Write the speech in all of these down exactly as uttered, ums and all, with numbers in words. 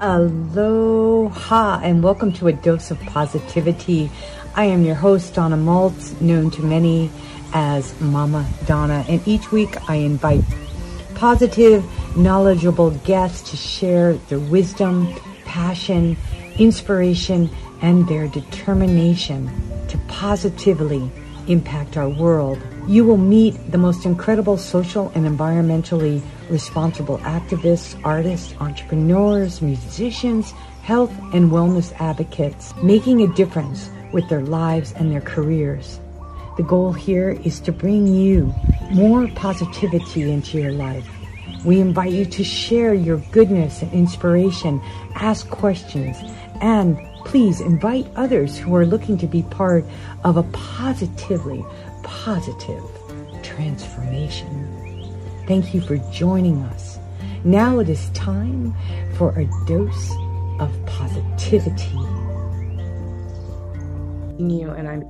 Aloha and welcome to A Dose of Positivity. I am your host, Donna Maltz, known to many as Mama Donna. And each week I invite positive, knowledgeable guests to share their wisdom, passion, inspiration, and their determination to positively impact our world. You will meet the most incredible social and environmentally responsible activists, artists, entrepreneurs, musicians, health and wellness advocates, making a difference with their lives and their careers. The goal here is to bring you more positivity into your life. We invite you to share your goodness and inspiration, ask questions, and please invite others who are looking to be part of a positively positive transformation. Thank you for joining us. Now it is time for a dose of positivity. You and I'm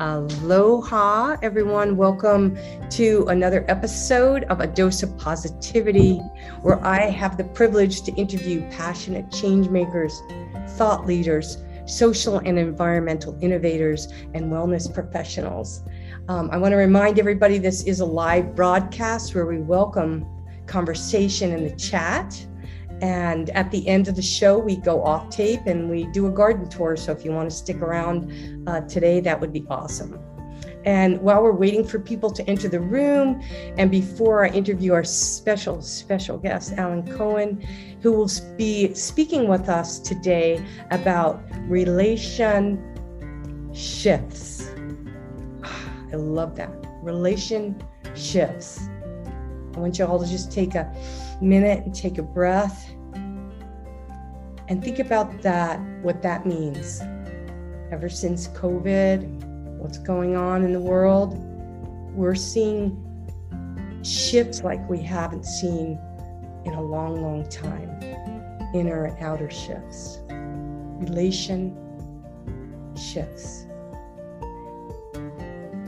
Aloha, everyone. Welcome to another episode of A Dose of Positivity, where I have the privilege to interview passionate change makers, thought leaders, social and environmental innovators, and wellness professionals. Um, I want to remind everybody this is a live broadcast where we welcome conversation in the chat. And at the end of the show, we go off tape and we do a garden tour. So if you want to stick around uh, today, that would be awesome. And while we're waiting for people to enter the room, and before I interview our special, special guest, Alan Cohen, who will be speaking with us today about relationships. I love that. Relationships. I want you all to just take a minute and take a breath and think about that, what that means. Ever since COVID, what's going on in the world, we're seeing shifts like we haven't seen in a long, long time. Inner and outer shifts. Relationships.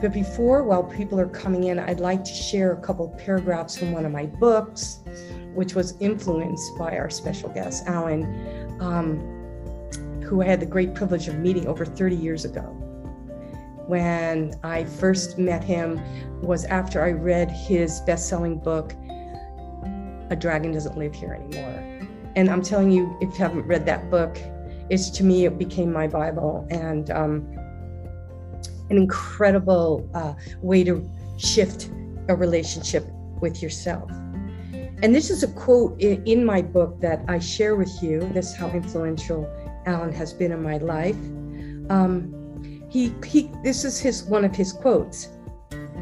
But before, while people are coming in, I'd like to share a couple of paragraphs from one of my books, which was influenced by our special guest, Alan, um, who I had the great privilege of meeting over thirty years ago. When I first met him was after I read his best-selling book, A Dragon Doesn't Live Here Anymore. And I'm telling you, if you haven't read that book, it's to me, it became my Bible. And um, an incredible uh, way to shift a relationship with yourself. And this is a quote in, in my book that I share with you. This is how influential Alan has been in my life. Um, he, he, this is his one of his quotes.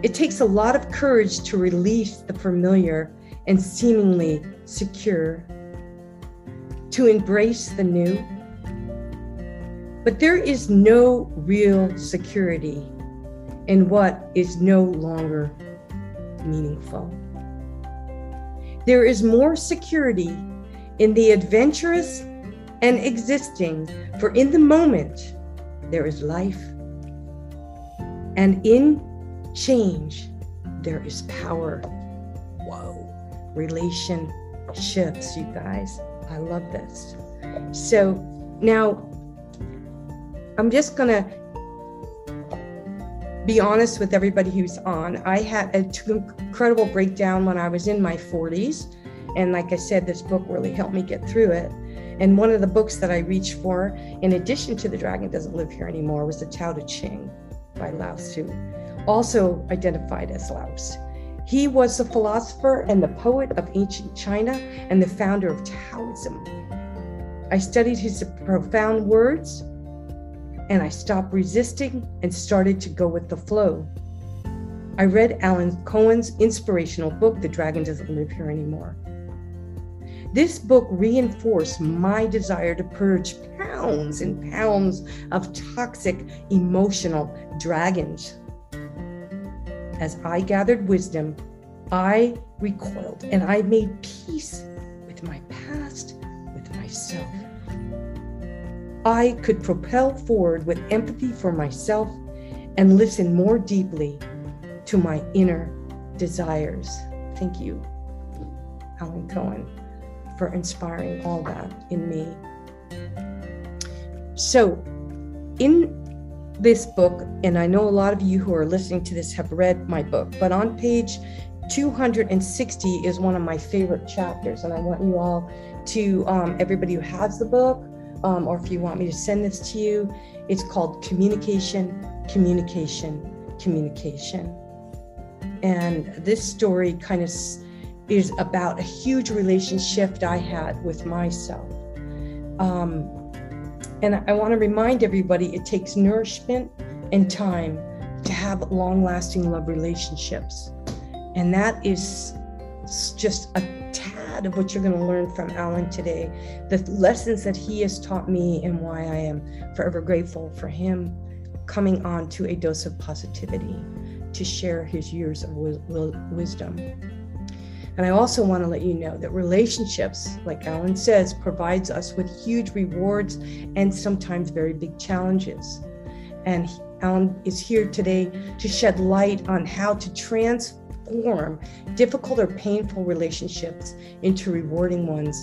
It takes a lot of courage to release the familiar and seemingly secure, to embrace the new. But there is no real security in what is no longer meaningful. There is more security in the adventurous and existing, for in the moment there is life, and in change there is power. Whoa. Relationships, you guys. I love this. So now, I'm just going to be honest with everybody who's on. I had an incredible breakdown when I was in my forties. And like I said, this book really helped me get through it. And one of the books that I reached for, in addition to The Dragon Doesn't Live Here Anymore, was The Tao Te Ching by Lao Tzu, also identified as Lao Tzu. He was the philosopher and the poet of ancient China and the founder of Taoism. I studied his profound words, and I stopped resisting and started to go with the flow. I read Alan Cohen's inspirational book, The Dragon Doesn't Live Here Anymore. This book reinforced my desire to purge pounds and pounds of toxic emotional dragons. As I gathered wisdom, I recoiled and I made peace with my past, with myself. I could propel forward with empathy for myself and listen more deeply to my inner desires. Thank you, Alan Cohen, for inspiring all that in me. So in this book, and I know a lot of you who are listening to this have read my book, but on page two hundred sixty is one of my favorite chapters. And I want you all to, um, everybody who has the book, um, or if you want me to send this to you, it's called Communication, Communication, Communication. And this story kind of is about a huge relationship I had with myself. Um, And I want to remind everybody, it takes nourishment and time to have long-lasting love relationships. And that is just a tad of what you're going to learn from Alan today, the lessons that he has taught me and why I am forever grateful for him coming on to A Dose of Positivity to share his years of wisdom. And I also want to let you know that relationships, like Alan says, provides us with huge rewards and sometimes very big challenges. And Alan is here today to shed light on how to transform difficult or painful relationships into rewarding ones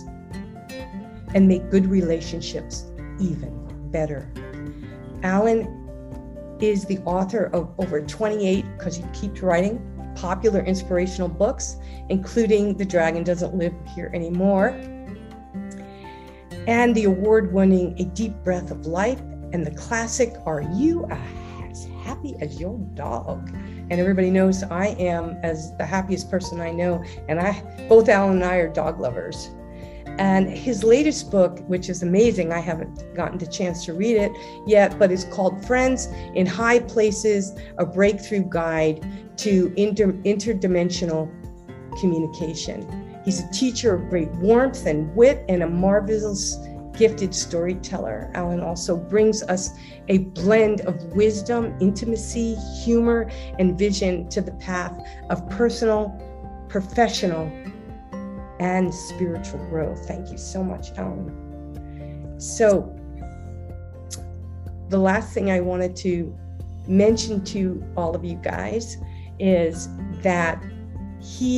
and make good relationships even better. Alan is the author of over twenty-eight, because he keeps writing, popular inspirational books, including The Dragon Doesn't Live Here Anymore, and the award-winning A Deep Breath of Life, and the classic Are You as Happy as Your Dog? And everybody knows I am as the happiest person I know, and I both Alan and I are dog lovers. And his latest book, which is amazing, I haven't gotten the chance to read it yet, but it's called Friends in High Places, A Breakthrough Guide to Inter- Interdimensional Communication. He's a teacher of great warmth and wit and a marvelous gifted storyteller. Alan also brings us a blend of wisdom, intimacy, humor, and vision to the path of personal, professional, and spiritual growth. Thank you so much, Alan. So the last thing I wanted to mention to all of you guys is that he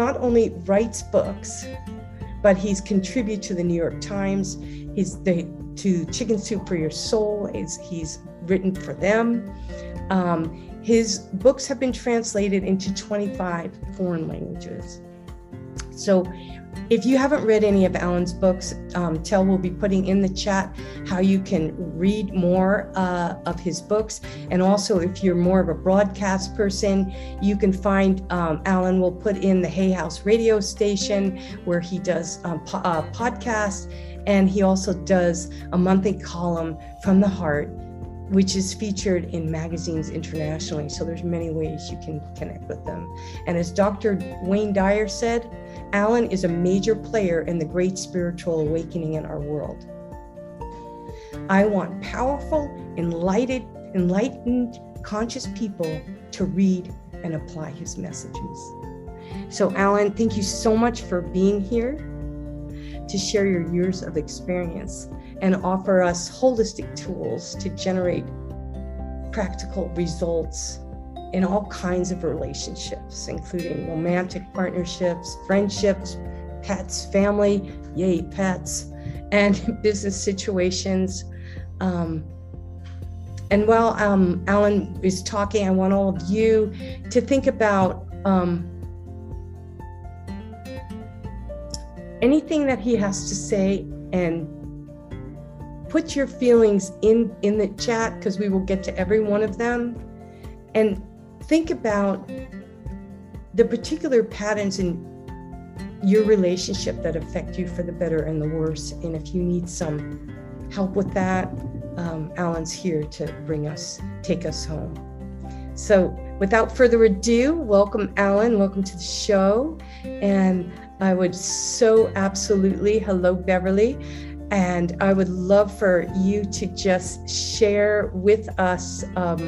not only writes books, but he's contributed to the New York Times, he's the, to Chicken Soup for Your Soul, he's, he's written for them. Um, his books have been translated into twenty-five foreign languages. So if you haven't read any of Alan's books, um, Tel will be putting in the chat how you can read more uh, of his books. And also, if you're more of a broadcast person, you can find um, Alan will put in the Hay House radio station where he does um, po- uh, podcasts. And he also does a monthly column, From the Heart, which is featured in magazines internationally. So there's many ways you can connect with them. And as Doctor Wayne Dyer said, Alan is a major player in the great spiritual awakening in our world. I want powerful, enlightened, enlightened, conscious people to read and apply his messages. So Alan, thank you so much for being here to share your years of experience and offer us holistic tools to generate practical results in all kinds of relationships, including romantic partnerships, friendships, pets, family, yay, pets, and business situations. Um, and while um, Alan is talking, I want all of you to think about um, anything that he has to say, and put your feelings in, in the chat, because we will get to every one of them. And think about the particular patterns in your relationship that affect you for the better and the worse. And if you need some help with that, um, Alan's here to bring us, take us home. So without further ado, welcome Alan, welcome to the show. And I would so absolutely, hello Beverly. And I would love for you to just share with us um,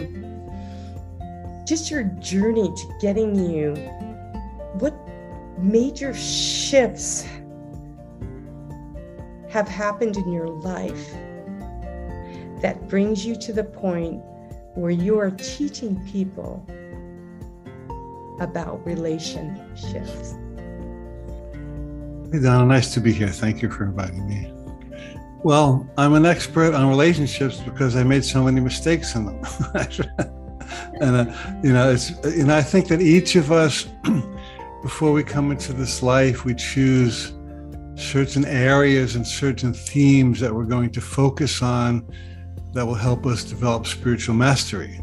just your journey to getting you, what major shifts have happened in your life that brings you to the point where you are teaching people about relationships. Hey, Donna, nice to be here. Thank you for inviting me. Well, I'm an expert on relationships because I made so many mistakes in them. and, uh, you know, it's, and I think that each of us, before we come into this life, we choose certain areas and certain themes that we're going to focus on that will help us develop spiritual mastery.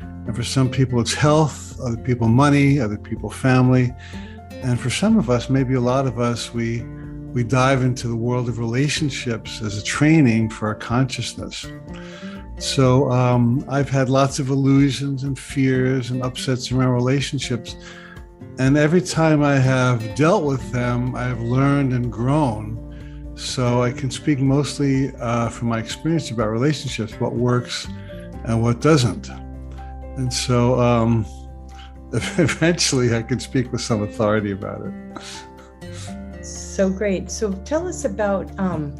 And for some people, it's health, other people, money, other people, family. And for some of us, maybe a lot of us, we we dive into the world of relationships as a training for our consciousness. So um, I've had lots of illusions and fears and upsets around relationships. And every time I have dealt with them, I've learned and grown. So I can speak mostly uh, from my experience about relationships, what works and what doesn't. And so um, eventually I can speak with some authority about it. So great. So tell us about um,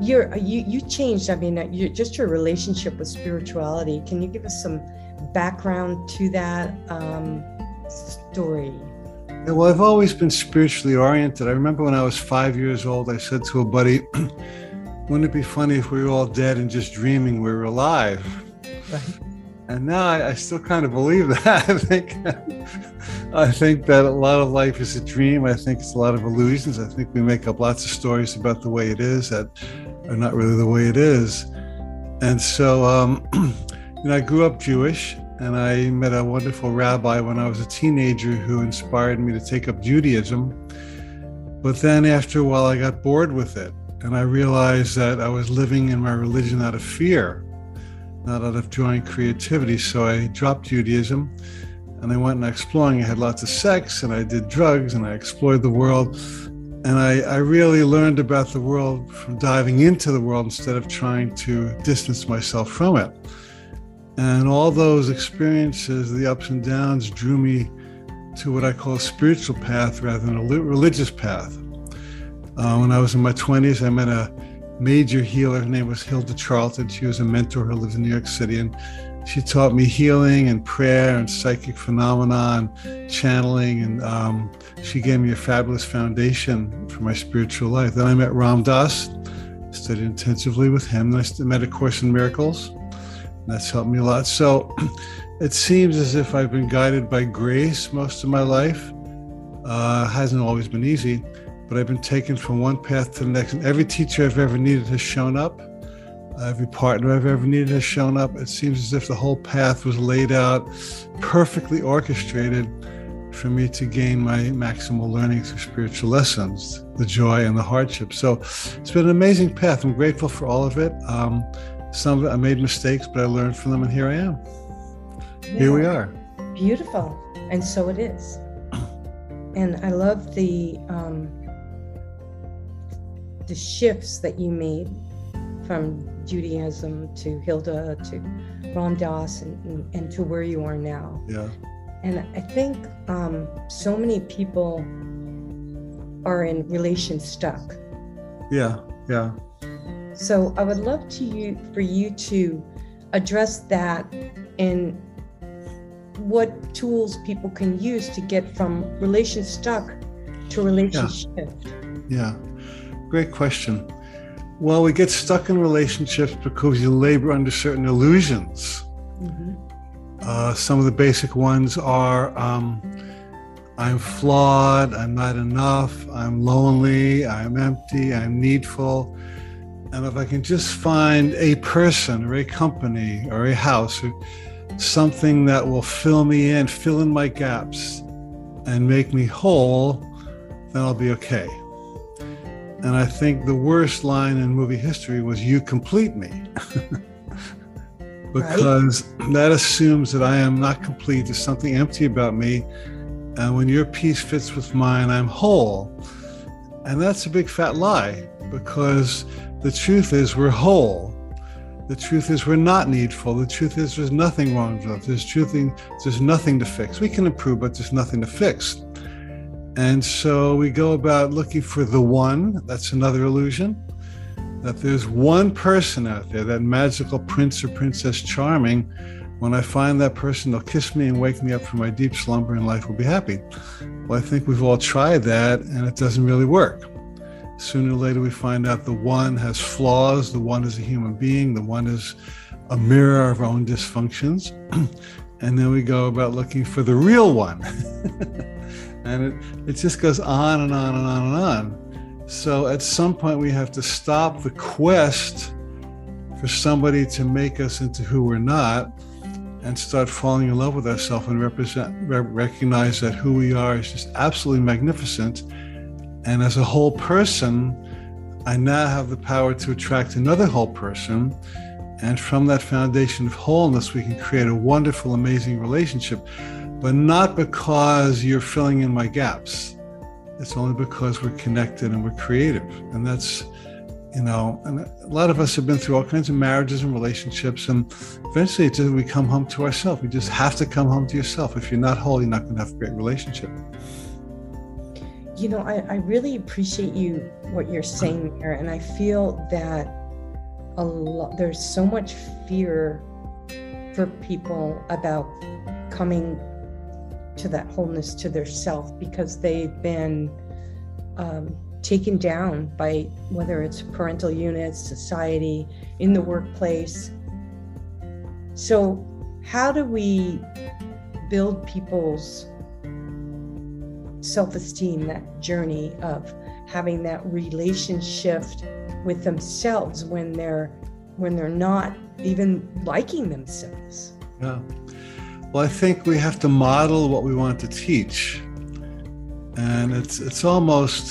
your, you, you changed, I mean, you, just your relationship with spirituality. Can you give us some background to that um, story? Well, I've always been spiritually oriented. I remember when I was five years old, I said to a buddy, wouldn't it be funny if we were all dead and just dreaming we were alive? Right. And now I, I still kind of believe that. I think I think that a lot of life is a dream. I think it's a lot of illusions. I think we make up lots of stories about the way it is that are not really the way it is. And so um, you know, I grew up Jewish. And I met a wonderful rabbi when I was a teenager who inspired me to take up Judaism. But then after a while, I got bored with it. And I realized that I was living in my religion out of fear, not out of joy and creativity. So I dropped Judaism and I went on exploring. I had lots of sex and I did drugs and I explored the world. And I, I really learned about the world from diving into the world instead of trying to distance myself from it. And all those experiences, the ups and downs, drew me to what I call a spiritual path rather than a religious path. Uh, when I was in my twenties, I met a major healer. Her name was Hilda Charlton. She was a mentor who lives in New York City. And she taught me healing and prayer and psychic phenomena and channeling. And um, she gave me a fabulous foundation for my spiritual life. Then I met Ram Dass, studied intensively with him. Then I met A Course in Miracles. That's helped me a lot. So it seems as if I've been guided by grace most of my life. Uh, hasn't always been easy, but I've been taken from one path to the next. And every teacher I've ever needed has shown up. Every partner I've ever needed has shown up. It seems as if the whole path was laid out, perfectly orchestrated for me to gain my maximal learning through spiritual lessons, the joy and the hardship. So it's been an amazing path. I'm grateful for all of it. Um, Some I made mistakes, but I learned from them, and here I am. Yeah. Here we are. Beautiful, and so it is. And I love the um, the shifts that you made from Judaism to Hilda to Ram Dass and, and, and to where you are now. Yeah. And I think um, so many people are in relation stuck. Yeah. Yeah. So I would love to you for you to address that and what tools people can use to get from relation stuck to relationship. Yeah. yeah, great question. Well, we get stuck in relationships because you labor under certain illusions. Mm-hmm. Uh, some of the basic ones are um, I'm flawed, I'm not enough, I'm lonely, I'm empty, I'm needful. And if I can just find a person or a company or a house or something that will fill me in, fill in my gaps and make me whole, then I'll be okay. And I think the worst line in movie history was, "You complete me." Because right? That assumes that I am not complete. There's something empty about me. And when your piece fits with mine, I'm whole. And that's a big fat lie, because the truth is we're whole. The truth is we're not needful. The truth is there's nothing wrong with us. There's truth in, there's nothing to fix. We can improve, but there's nothing to fix. And so we go about looking for the one. That's another illusion. That there's one person out there, that magical prince or princess charming. When I find that person, they'll kiss me and wake me up from my deep slumber and life will be happy. Well, I think we've all tried that and it doesn't really work. Sooner or later, we find out the one has flaws, the one is a human being, the one is a mirror of our own dysfunctions. And then we go about looking for the real one. And it, it just goes on and on and on and on. So at some point, we have to stop the quest for somebody to make us into who we're not and start falling in love with ourselves and represent, recognize that who we are is just absolutely magnificent. And as a whole person, I now have the power to attract another whole person. And from that foundation of wholeness, we can create a wonderful, amazing relationship, but not because you're filling in my gaps. It's only because we're connected and we're creative. And that's, you know, and a lot of us have been through all kinds of marriages and relationships, and eventually it's just we come home to ourselves. We just have to come home to yourself. If you're not whole, you're not going to have a great relationship. You know, I, I really appreciate you, what you're saying there. And I feel that a lot, there's so much fear for people about coming to that wholeness, to their self, because they've been, um, taken down by whether it's parental units, society, in the workplace. So how do we build people's self-esteem, that journey of having that relationship with themselves when they're when they're not even liking themselves? Yeah. Well, I think we have to model what we want to teach. And it's it's almost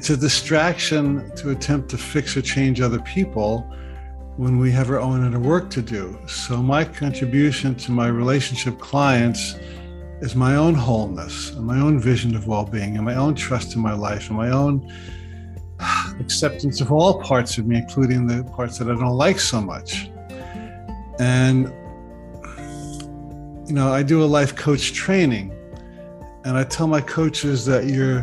It's a distraction to attempt to fix or change other people when we have our own inner work to do. So my contribution to my relationship clients is my own wholeness and my own vision of well-being and my own trust in my life and my own acceptance of all parts of me, including the parts that I don't like so much. And, you know, I do a life coach training, and I tell my coaches that you're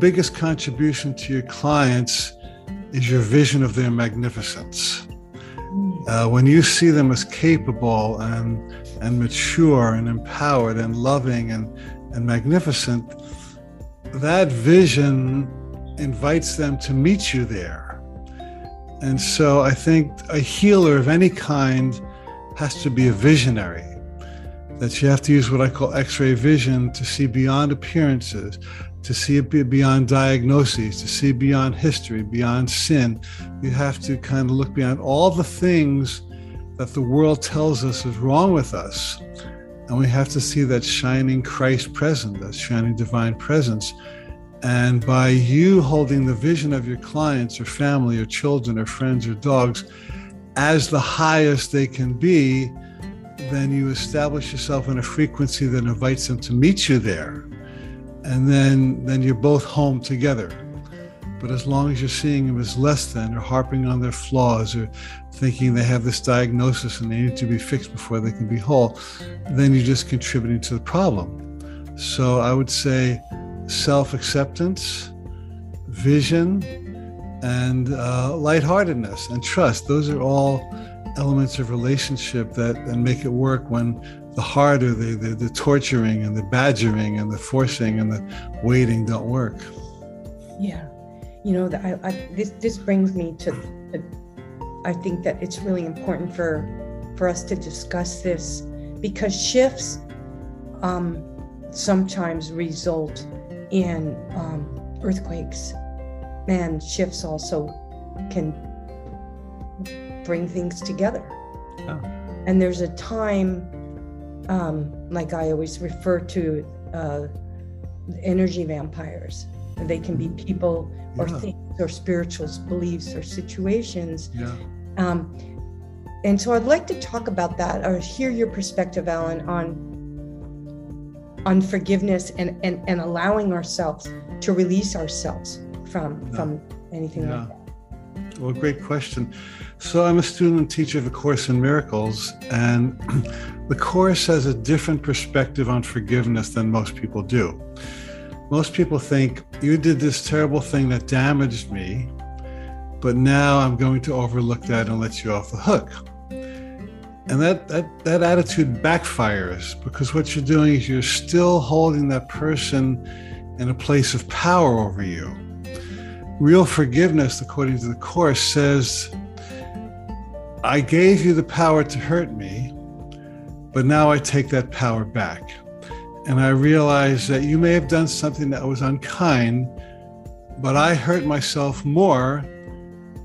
biggest contribution to your clients is your vision of their magnificence. Uh, when you see them as capable and and mature and empowered and loving and, and magnificent, that vision invites them to meet you there. And so I think a healer of any kind has to be a visionary. That you have to use what I call X-ray vision to see beyond appearances, to see it beyond diagnoses, to see beyond history, beyond sin. You have to kind of look beyond all the things that the world tells us is wrong with us. And we have to see that shining Christ present, that shining divine presence. And by you holding the vision of your clients or family or children or friends or dogs as the highest they can be, then you establish yourself in a frequency that invites them to meet you there. And then, then you're both home together. But as long as you're seeing them as less than, or harping on their flaws, or thinking they have this diagnosis and they need to be fixed before they can be whole, then you're just contributing to the problem. So I would say self-acceptance, vision, and uh, lightheartedness and trust. Those are all elements of relationship that and make it work when the harder, the, the the torturing and the badgering and the forcing and the waiting don't work. Yeah, you know, I, I, this this brings me to, uh, I think that it's really important for for us to discuss this, because shifts um, sometimes result in um, earthquakes, and shifts also can bring things together. Oh. And there's a time. Um, like I always refer to uh, energy vampires. They can be people or yeah. things or spirituals, beliefs or situations. Yeah. Um, and so I'd like to talk about that, or hear your perspective, Alan, on on forgiveness and, and, and allowing ourselves to release ourselves from, yeah. from anything yeah. like that. Well, great question. So I'm a student and teacher of A Course in Miracles, and the Course has a different perspective on forgiveness than most people do. Most people think, you did this terrible thing that damaged me, but now I'm going to overlook that and let you off the hook. And that, that, that attitude backfires, because what you're doing is you're still holding that person in a place of power over you. Real forgiveness, according to the Course, says, I gave you the power to hurt me, but now I take that power back. And I realize that you may have done something that was unkind, but I hurt myself more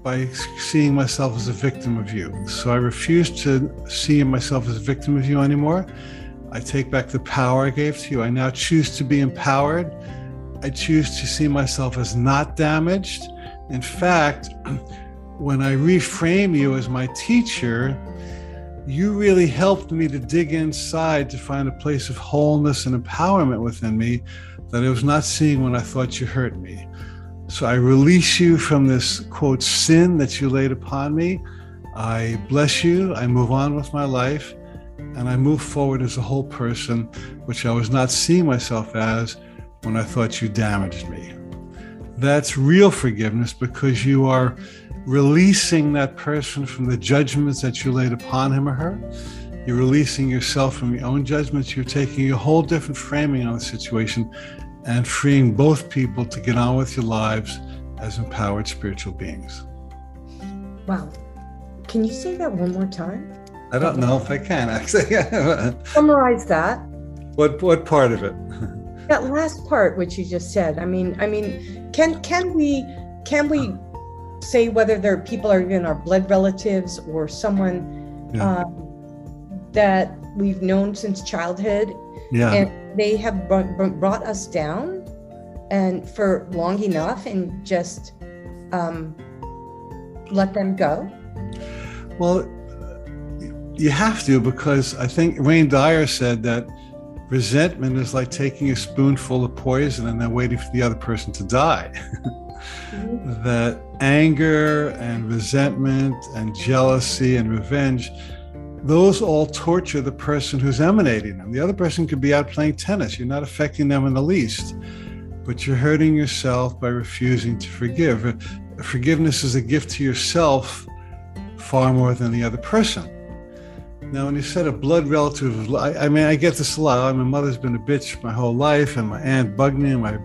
by seeing myself as a victim of you. So I refuse to see myself as a victim of you anymore. I take back the power I gave to you. I now choose to be empowered. I choose to see myself as not damaged. In fact, when I reframe you as my teacher, you really helped me to dig inside to find a place of wholeness and empowerment within me that I was not seeing when I thought you hurt me. So I release you from this, quote, sin that you laid upon me. I bless you. I move on with my life. And I move forward as a whole person, which I was not seeing myself as when I thought you damaged me. That's real forgiveness, because you are releasing that person from the judgments that you laid upon him or her. You're releasing yourself from your own judgments. You're taking a whole different framing on the situation and freeing both people to get on with your lives as empowered spiritual beings. Wow. Can you say that one more time? I don't know if I can, actually. Summarize that. What what part of it? That last part, which you just said. I mean, I mean, can can we can we say whether their people are even our blood relatives or someone yeah. um, that we've known since childhood, yeah. and they have brought, brought us down, and for long enough, and just um, let them go? Well, you have to, because I think Wayne Dyer said that resentment is like taking a spoonful of poison and then waiting for the other person to die. Mm-hmm. That anger and resentment and jealousy and revenge, those all torture the person who's emanating them. The other person could be out playing tennis. You're not affecting them in the least, but you're hurting yourself by refusing to forgive. Forgiveness is a gift to yourself far more than the other person. Now, when you said a blood relative, I, I mean, I get this a lot. My mother's been a bitch my whole life, and my aunt bugged me, and my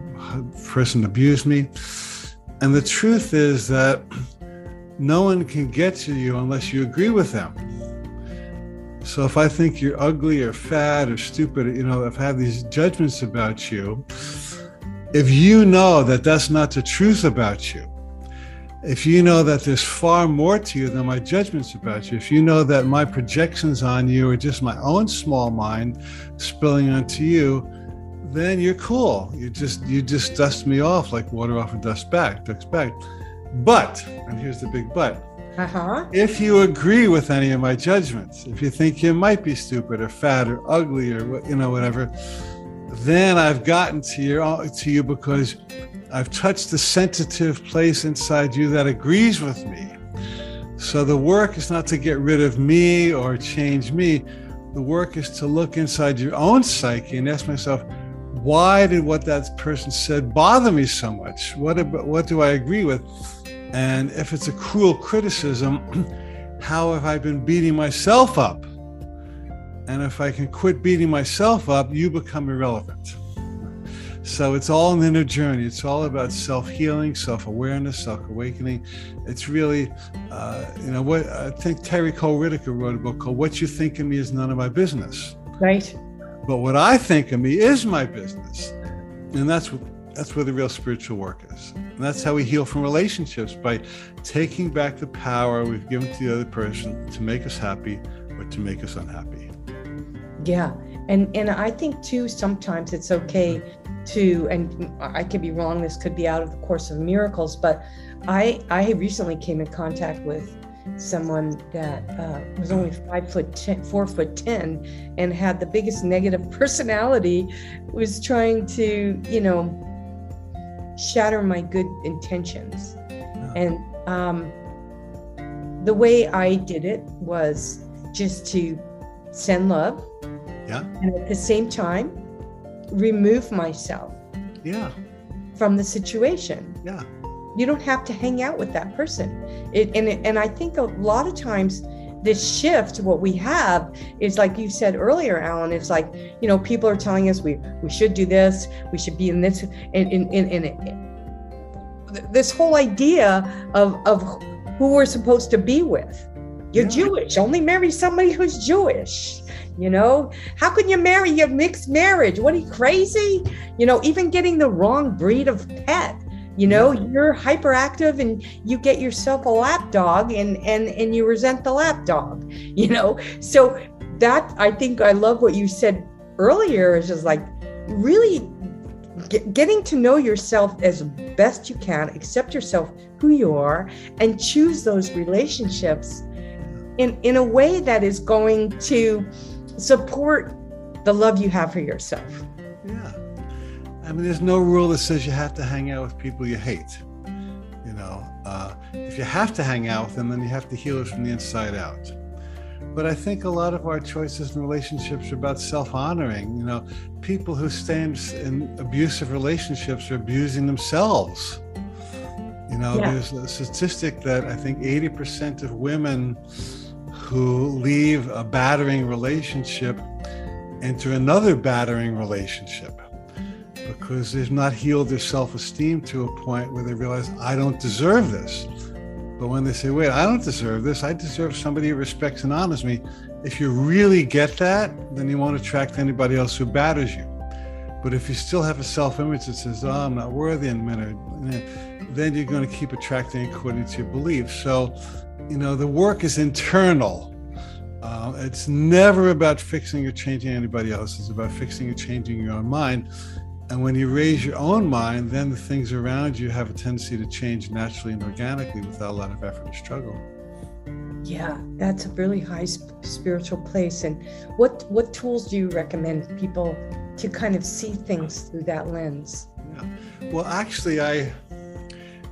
person abused me. And the truth is that no one can get to you unless you agree with them. So if I think you're ugly or fat or stupid, you know, if I have these judgments about you, if you know that that's not the truth about you, if you know that there's far more to you than my judgments about you, if you know that my projections on you are just my own small mind spilling onto you, then you're cool. You just you just dust me off like water off a dust bag, dust bag. But, and here's the big but, uh-huh. if you agree with any of my judgments, if you think you might be stupid or fat or ugly or you know whatever, then I've gotten to your to you because I've touched the sensitive place inside you that agrees with me. So the work is not to get rid of me or change me. The work is to look inside your own psyche and ask myself, why did what that person said bother me so much? What, what do I agree with? And if it's a cruel criticism, how have I been beating myself up? And if I can quit beating myself up, you become irrelevant. So it's all an inner journey. It's all about self-healing, self-awareness, self-awakening. It's really, uh, you know, what I think Terry Cole-Whittaker wrote a book called What You Think of Me Is None of My Business. Right. But what I think of me is my business. And that's, that's where the real spiritual work is. And that's how we heal from relationships, by taking back the power we've given to the other person to make us happy or to make us unhappy. Yeah. And and I think, too, sometimes it's okay to, and I could be wrong, this could be out of the Course of Miracles, but I I recently came in contact with someone that uh, was only five foot ten, four foot ten, and had the biggest negative personality, was trying to, you know, shatter my good intentions. Yeah. And um, the way I did it was just to send love. Yeah. And at the same time, remove myself yeah. from the situation. Yeah. You don't have to hang out with that person. It, and, it, and I think a lot of times this shift, what we have is, like you said earlier, Alan, it's like, you know, people are telling us we we should do this, we should be in this, in in in, in this whole idea of of who we're supposed to be with. You're yeah. Jewish, only marry somebody who's Jewish. You know, how can you marry your mixed marriage? What, are you crazy? You know, even getting the wrong breed of pet. You know, you're hyperactive and you get yourself a lap dog and, and, and you resent the lap dog, you know? So that, I think I love what you said earlier, is just like really get, getting to know yourself as best you can, accept yourself who you are, and choose those relationships in, in a way that is going to support the love you have for yourself. Yeah. I mean, there's no rule that says you have to hang out with people you hate. You know, uh, if you have to hang out with them, then you have to heal it from the inside out. But I think a lot of our choices in relationships are about self-honoring. You know, people who stay in, in abusive relationships are abusing themselves. You know, yeah. There's a statistic that I think eighty percent of women who leave a battering relationship enter another battering relationship, because they've not healed their self-esteem to a point where they realize, I don't deserve this. But when they say, wait, I don't deserve this, I deserve somebody who respects and honors me. If you really get that, then you won't attract anybody else who batters you. But if you still have a self-image that says, oh, I'm not worthy, and then you're going to keep attracting according to your beliefs. So, you know, the work is internal. Uh, it's never about fixing or changing anybody else. It's about fixing or changing your own mind. And when you raise your own mind, then the things around you have a tendency to change naturally and organically without a lot of effort and struggle. Yeah, that's a really high spiritual place. And what what tools do you recommend people to kind of see things through that lens? Yeah. Well, actually, I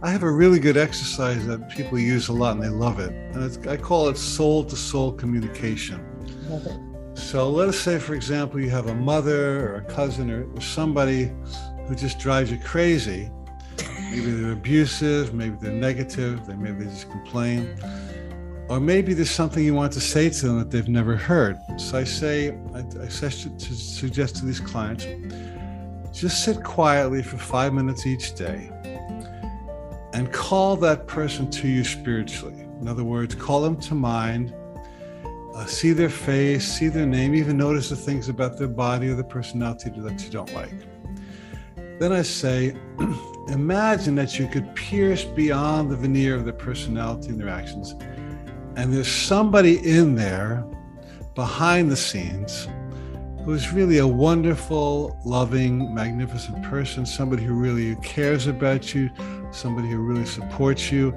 I have a really good exercise that people use a lot and they love it. And it's, I call it soul-to-soul communication. Love it. So let us say, for example, you have a mother or a cousin or, or somebody who just drives you crazy. Maybe they're abusive, maybe they're negative, they, maybe they just complain. Or maybe there's something you want to say to them that they've never heard. So I say, I, I suggest to these clients, just sit quietly for five minutes each day and call that person to you spiritually. In other words, call them to mind. Uh, see their face, see their name, even notice the things about their body or the personality that you don't like. Then I say, imagine that you could pierce beyond the veneer of their personality and their actions. And there's somebody in there behind the scenes who is really a wonderful, loving, magnificent person, somebody who really cares about you, somebody who really supports you,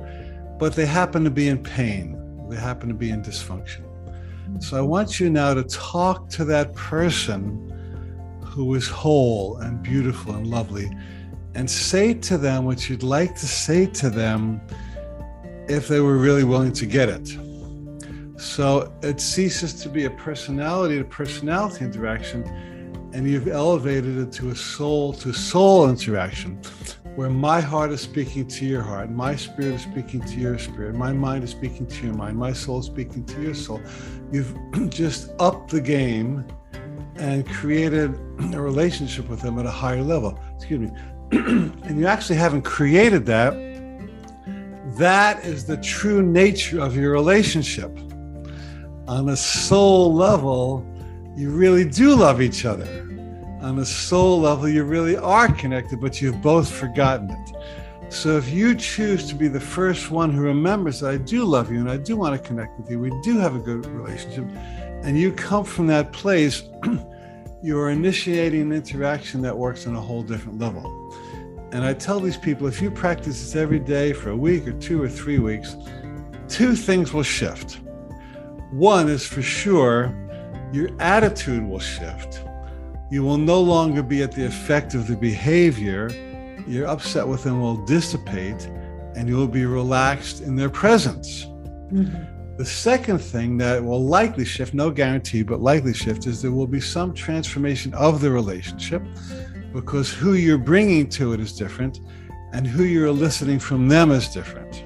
but they happen to be in pain. They happen to be in dysfunction. So I want you now to talk to that person who is whole and beautiful and lovely, and say to them what you'd like to say to them if they were really willing to get it. So it ceases to be a personality to personality interaction, and you've elevated it to a soul to soul interaction, where my heart is speaking to your heart, my spirit is speaking to your spirit, my mind is speaking to your mind, my soul is speaking to your soul. You've just upped the game and created a relationship with them at a higher level. Excuse me. And you actually haven't created that. That is the true nature of your relationship. On a soul level, you really do love each other. On a soul level, you really are connected, but you've both forgotten it. So if you choose to be the first one who remembers that I do love you and I do want to connect with you, we do have a good relationship, and you come from that place, you are initiating an interaction that works on a whole different level. And I tell these people, if you practice this every day for a week or two or three weeks, two things will shift. One is for sure, your attitude will shift. You will no longer be at the effect of the behavior. Your upset with them will dissipate, and you will be relaxed in their presence. Mm-hmm. The second thing that will likely shift, no guarantee, but likely shift, is there will be some transformation of the relationship, because who you're bringing to it is different, and who you're eliciting from them is different.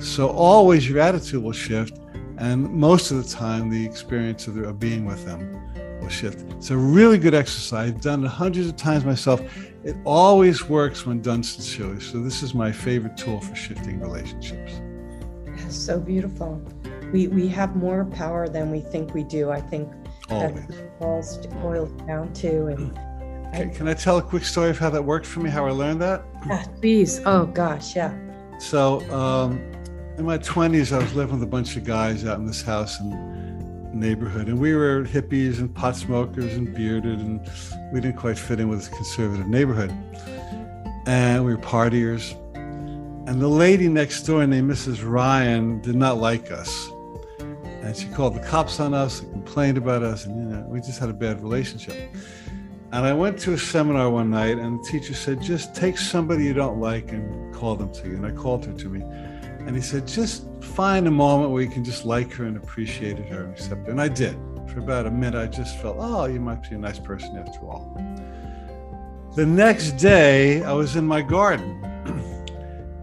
So always your attitude will shift, And most of the time, the experience of, the, of being with them will shift. It's a really good exercise. I've done it hundreds of times myself. It always works when done sincerely. So this is my favorite tool for shifting relationships. That's so beautiful. We we have more power than we think we do. I think always. That's what it boils down to. And okay, I, can I tell a quick story of how that worked for me, how I learned that? Yeah, please. Oh, gosh, yeah. So um, in my twenties, I was living with a bunch of guys out in this house and neighborhood. And we were hippies and pot smokers and bearded, and we didn't quite fit in with this conservative neighborhood. And we were partiers. And the lady next door named Missus Ryan did not like us. And she called the cops on us and complained about us. And, you know, we just had a bad relationship. And I went to a seminar one night, and the teacher said, just take somebody you don't like and call them to you. And I called her to me. And he said, just find a moment where you can just like her and appreciate her and accept her. And I did. For about a minute, I just felt, oh, you might be a nice person after all. The next day, I was in my garden.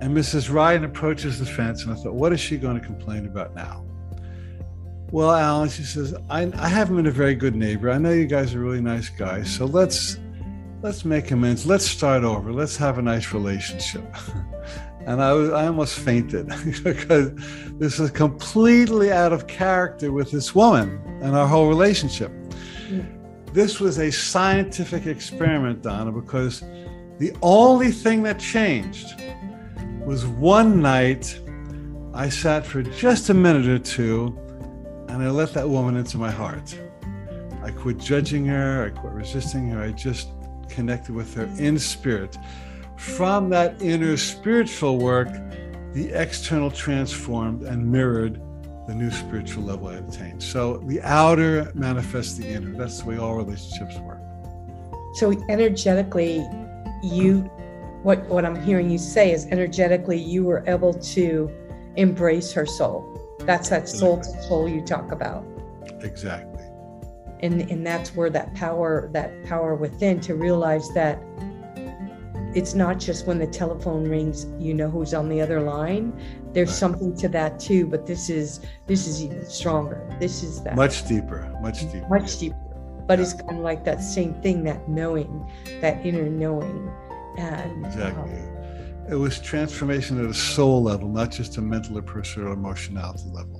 And Missus Ryan approaches the fence. And I thought, what is she going to complain about now? Well, Alan, she says, I, I haven't been a very good neighbor. I know you guys are really nice guys. So let's let's make amends. Let's start over. Let's have a nice relationship. And I was I almost fainted because this is completely out of character with this woman and our whole relationship. Yeah. This was a scientific experiment, Donna, because the only thing that changed was one night I sat for just a minute or two. And I let that woman into my heart. I quit judging her, I quit resisting her, I just connected with her in spirit. From that inner spiritual work, the external transformed and mirrored the new spiritual level I attained. So the outer manifests the inner. That's the way all relationships work. So energetically, you, what, what I'm hearing you say is energetically, you were able to embrace her soul. That's that soul to soul you talk about. Exactly. And and that's where that power, that power within, to realize that it's not just when the telephone rings, you know who's on the other line. There's right. something to that too, but this is this is even stronger. This is that much deeper, much deeper. Much deeper. But yeah. It's kind of like that same thing, that knowing, that inner knowing. And exactly. Um, It was transformation at a soul level, not just a mental or personal or emotionality level.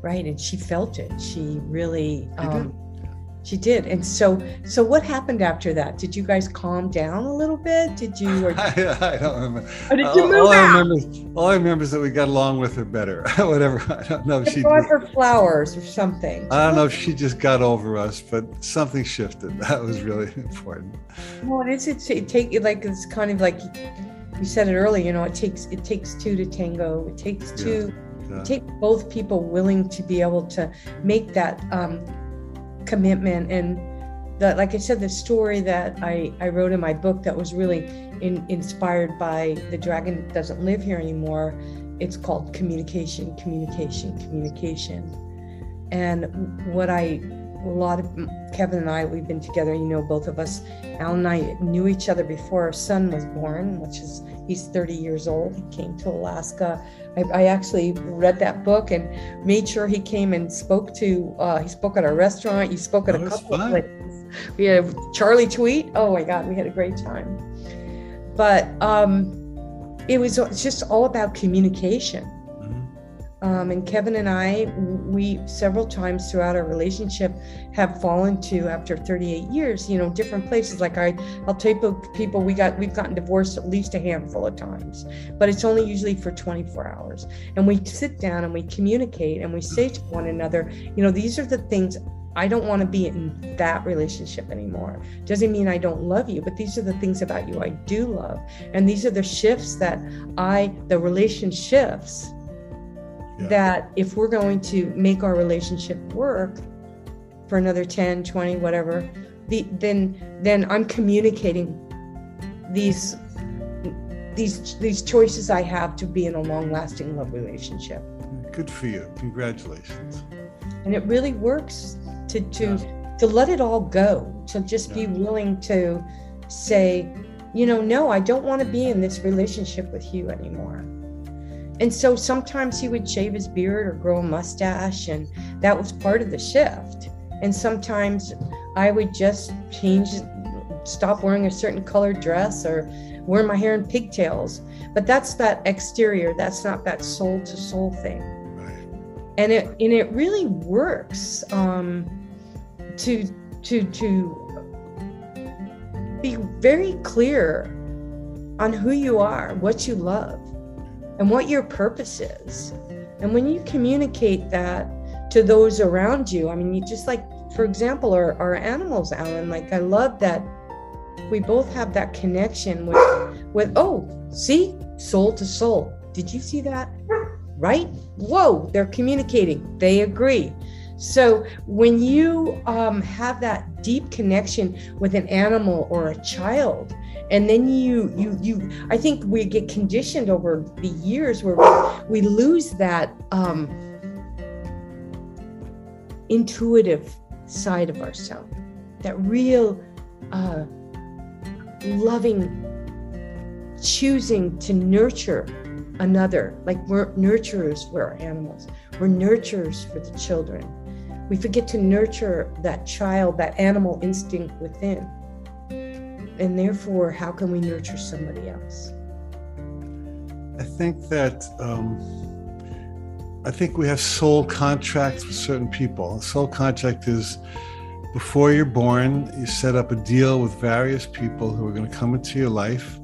Right, and she felt it. She really, she, um, did. Yeah. she did. And so, so what happened after that? Did you guys calm down a little bit? Did you? Or I, I don't remember. Or did you all, move all out? I remember, all I remember is that we got along with her better. Whatever. I don't know if she brought her flowers or something. I don't know if she just got over us, but something shifted. That was really important. Well, and it's it, it take like it's kind of like. You said it earlier, you know, it takes it takes two to tango. It takes two, yeah, yeah. It takes both people willing to be able to make that um, commitment. And the, like I said, the story that I, I wrote in my book that was really in, inspired by The Dragon Doesn't Live Here Anymore. It's called Communication, Communication, Communication. And what I, a lot of, Kevin and I, we've been together, you know, both of us, Alan and I knew each other before our son was born, which is, he's thirty years old. He came to Alaska. I, I actually read that book and made sure he came and spoke to, uh, he spoke at our restaurant. He spoke at that a couple of places. We had a Charlie Tweet. Oh my God, we had a great time. But um, it was it's just all about communication. Um, and Kevin and I, we several times throughout our relationship have fallen to, after thirty-eight years, you know, different places. Like I, I'll tell people, we got, we've gotten divorced at least a handful of times, but it's only usually for twenty-four hours. And we sit down and we communicate and we say to one another, you know, these are the things I don't want to be in that relationship anymore. Doesn't mean I don't love you, but these are the things about you I do love. And these are the shifts that I, the relationships, yeah. That if we're going to make our relationship work for another ten, twenty, whatever, the, then then I'm communicating these these these choices I have to be in a long-lasting love relationship. Good for you. Congratulations. And it really works to to yeah. to let it all go, to just yeah. be willing to say, you know, no, I don't want to be in this relationship with you anymore. And so sometimes he would shave his beard or grow a mustache, and that was part of the shift. And sometimes I would just change, stop wearing a certain colored dress or wear my hair in pigtails. But that's that exterior. That's not that soul to soul thing. Right. And it and it really works um, to to to be very clear on who you are, what you love, and what your purpose is. And when you communicate that to those around you, I mean, you just like, for example, our, our animals, Alan, like I love that we both have that connection with, with, oh, see, soul to soul. Did you see that? Right? Whoa, they're communicating. They agree. So when you um, have that deep connection with an animal or a child, and then you, you, you, I think we get conditioned over the years where we, we lose that um, intuitive side of ourselves, that real uh, loving, choosing to nurture another. Like we're nurturers for our animals. We're nurturers for the children. We forget to nurture that child, that animal instinct within. And therefore, how can we nurture somebody else? I think that, um, I think we have soul contracts with certain people. A soul contract is before you're born, you set up a deal with various people who are going to come into your life.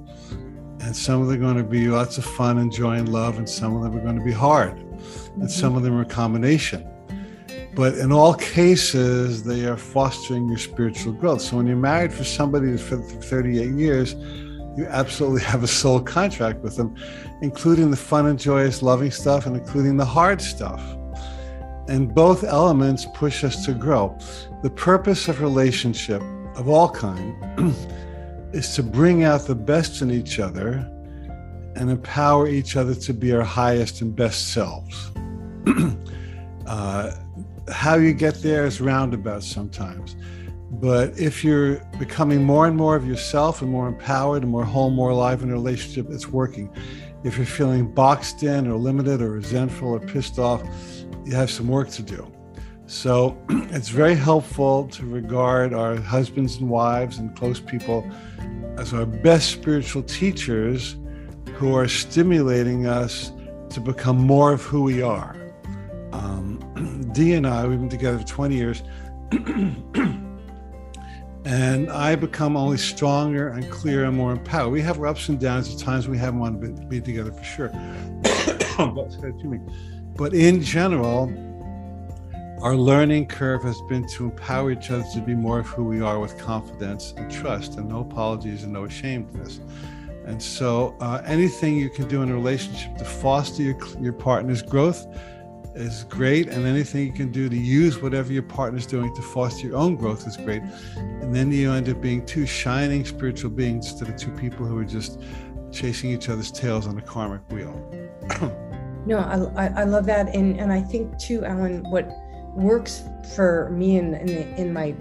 And some of them are going to be lots of fun, joy, and love, and some of them are going to be hard. Mm-hmm. And some of them are a combination. But in all cases, they are fostering your spiritual growth. So when you're married for somebody for thirty-eight years, you absolutely have a soul contract with them, including the fun and joyous loving stuff and including the hard stuff. And both elements push us to grow. The purpose of relationship of all kind is to bring out the best in each other and empower each other to be our highest and best selves. uh, How you get there is roundabout sometimes. But if you're becoming more and more of yourself and more empowered and more whole, more alive in a relationship, it's working. If you're feeling boxed in or limited or resentful or pissed off, you have some work to do. So it's very helpful to regard our husbands and wives and close people as our best spiritual teachers who are stimulating us to become more of who we are. Dee and I, we've been together for twenty years, and I become only stronger and clearer and more empowered. We have our ups and downs. At times we haven't wanted to be together for sure. But in general, our learning curve has been to empower each other to be more of who we are with confidence and trust and no apologies and no ashamedness. And so uh, anything you can do in a relationship to foster your, your partner's growth is great, and anything you can do to use whatever your partner's doing to foster your own growth is great. And then you end up being two shining spiritual beings instead of two people who are just chasing each other's tails on a karmic wheel. No, I, I, I love that, and and I think too, Alan, what works for me in in, the, in my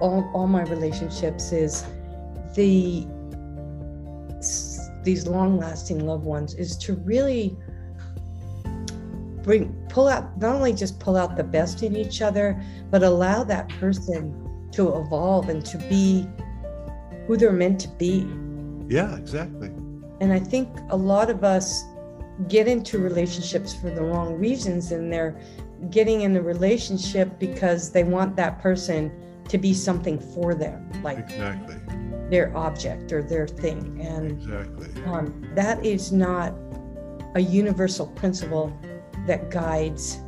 all all my relationships is the these long-lasting loved ones is to really Bring, pull out, not only just pull out the best in each other, but allow that person to evolve and to be who they're meant to be. Yeah, exactly. And I think a lot of us get into relationships for the wrong reasons, and they're getting in a relationship because they want that person to be something for them, like exactly their object or their thing. And exactly. um, that is not a universal principle that guides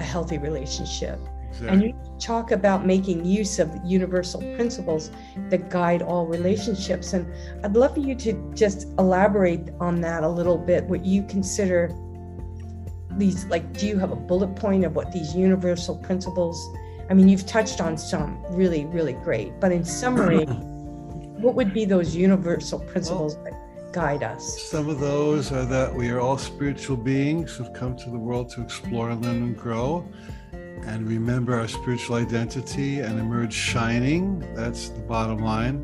a healthy relationship. Exactly. And you talk about making use of universal principles that guide all relationships. And I'd love for you to just elaborate on that a little bit, what you consider these, like, do you have a bullet point of what these universal principles, I mean, you've touched on some really, really great, but in summary, what would be those universal principles that guide us? Some of those are that we are all spiritual beings who've come to the world to explore, learn, and grow, and remember our spiritual identity and emerge shining. That's the bottom line.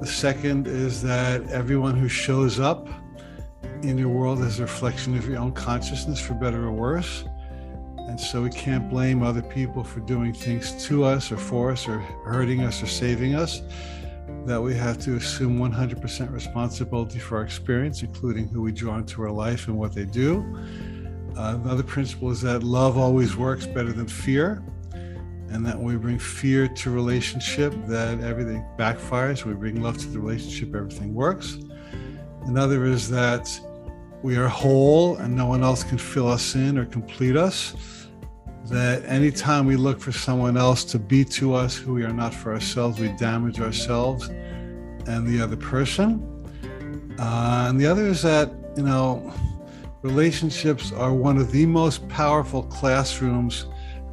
The second is that everyone who shows up in your world is a reflection of your own consciousness, for better or worse. And so we can't blame other people for doing things to us or for us or hurting us or saving us, that we have to assume one hundred percent responsibility for our experience, including who we draw into our life and what they do. Uh, another principle is that love always works better than fear, and that when we bring fear to relationship, that everything backfires. When we bring love to the relationship, everything works. Another is that we are whole and no one else can fill us in or complete us, that anytime we look for someone else to be to us who we are not for ourselves, we damage ourselves and the other person. Uh, and the other is that, you know, relationships are one of the most powerful classrooms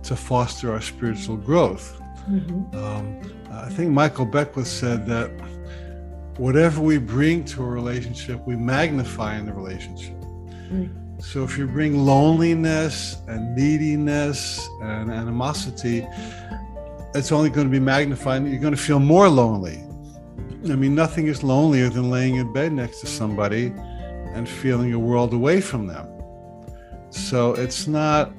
to foster our spiritual growth. Mm-hmm. Um, I think Michael Beckwith said that whatever we bring to a relationship, we magnify in the relationship. Mm-hmm. So if you bring loneliness and neediness and animosity, it's only going to be magnified. You're going to feel more lonely. I mean, nothing is lonelier than laying in bed next to somebody and feeling a world away from them. So it's not,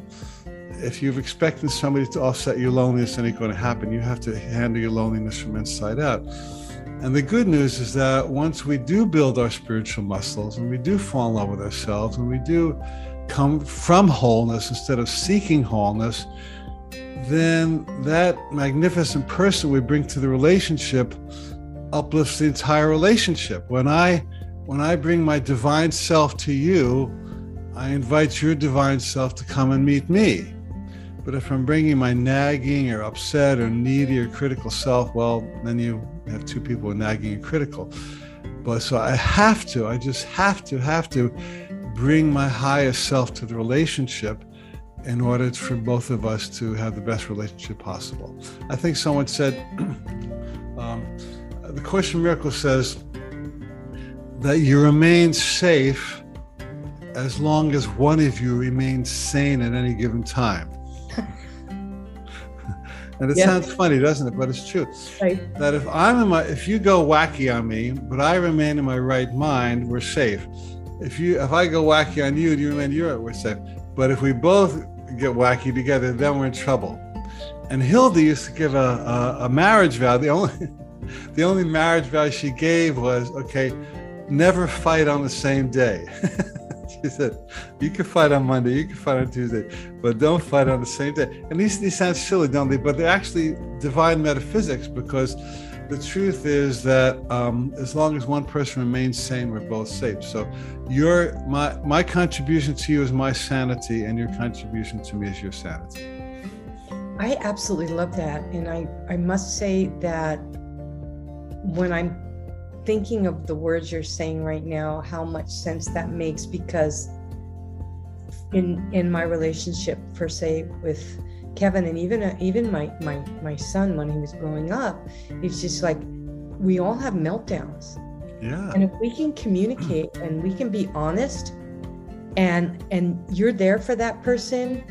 if you're expecting somebody to offset your loneliness, it ain't going to happen. You have to handle your loneliness from inside out. And the good news is that once we do build our spiritual muscles and we do fall in love with ourselves and we do come from wholeness instead of seeking wholeness, then that magnificent person we bring to the relationship uplifts the entire relationship. When I When I bring my divine self to you, I invite your divine self to come and meet me. But if I'm bringing my nagging or upset or needy or critical self, well, then you have two people nagging and critical. But so I have to, I just have to, have to bring my highest self to the relationship in order for both of us to have the best relationship possible. I think someone said, um, The Course in Miracles says, that you remain safe as long as one of you remains sane at any given time. And it yeah. sounds funny, doesn't it? But it's true. Right. That if I'm in my, if you go wacky on me, but I remain in my right mind, we're safe. If you, if I go wacky on you, and you remain you're, we're safe. But if we both get wacky together, then we're in trouble. And Hilda used to give a a, a marriage vow. The only, the only marriage vow she gave was, okay, never fight on the same day. She said, you can fight on Monday, you can fight on Tuesday, but don't fight on the same day. And these, these sound silly, don't they? But they're actually divine metaphysics, because the truth is that um, as long as one person remains sane, we're both safe. So your my my contribution to you is my sanity, and your contribution to me is your sanity. I absolutely love that. And I, I must say that when I'm thinking of the words you're saying right now, how much sense that makes, because in in my relationship, per se, with Kevin, and even even my my my son when he was growing up, it's just like we all have meltdowns. Yeah. And if we can communicate and we can be honest, and and you're there for that person,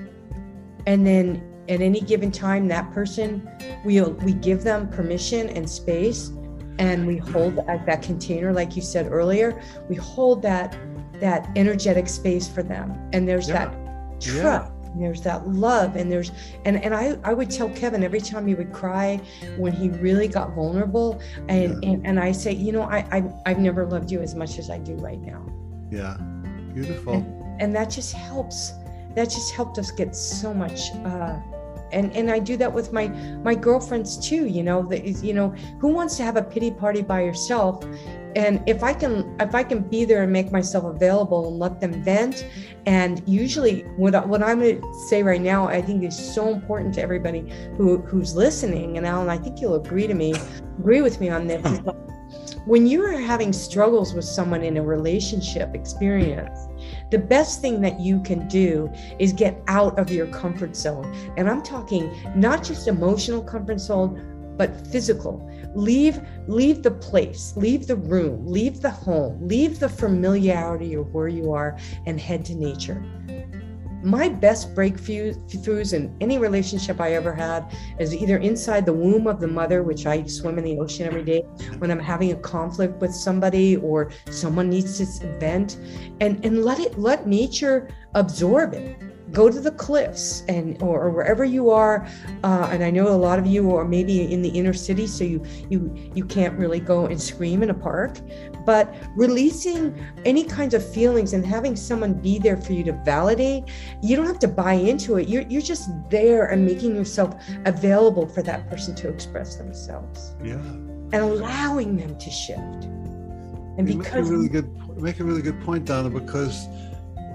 and then at any given time, that person, we we give them permission and space. And we hold that, that container, like you said earlier, we hold that that energetic space for them. And there's yeah. that trust, yeah. and there's that love, and there's and, and I, I would tell Kevin every time he would cry when he really got vulnerable, and yeah. and, and I say, you know, I, I I've never loved you as much as I do right now. Yeah. Beautiful. And, and that just helps. That just helped us get so much uh And and I do that with my my girlfriends too, you know, that is, you know, who wants to have a pity party by yourself? And if I can if I can be there and make myself available and let them vent. And usually what, I, what I'm going to say right now, I think is so important to everybody who, who's listening. And Alan, I think you'll agree to me, agree with me on this. When you're having struggles with someone in a relationship experience, the best thing that you can do is get out of your comfort zone. And I'm talking not just emotional comfort zone, but physical. Leave, leave the place, leave the room, leave the home, leave the familiarity of where you are, and head to nature. my best breakthroughs in any relationship I ever had is either inside the womb of the mother, which I swim in the ocean every day when I'm having a conflict with somebody or someone needs to vent, and, and let it, let nature absorb it. Go to the cliffs and or, or wherever you are, uh, and I know a lot of you are maybe in the inner city, so you you you can't really go and scream in a park. But releasing any kinds of feelings and having someone be there for you to validate, you don't have to buy into it. You're you're just there and making yourself available for that person to express themselves. Yeah, and allowing them to shift. And you because make a really good make a really good point, Donna, because.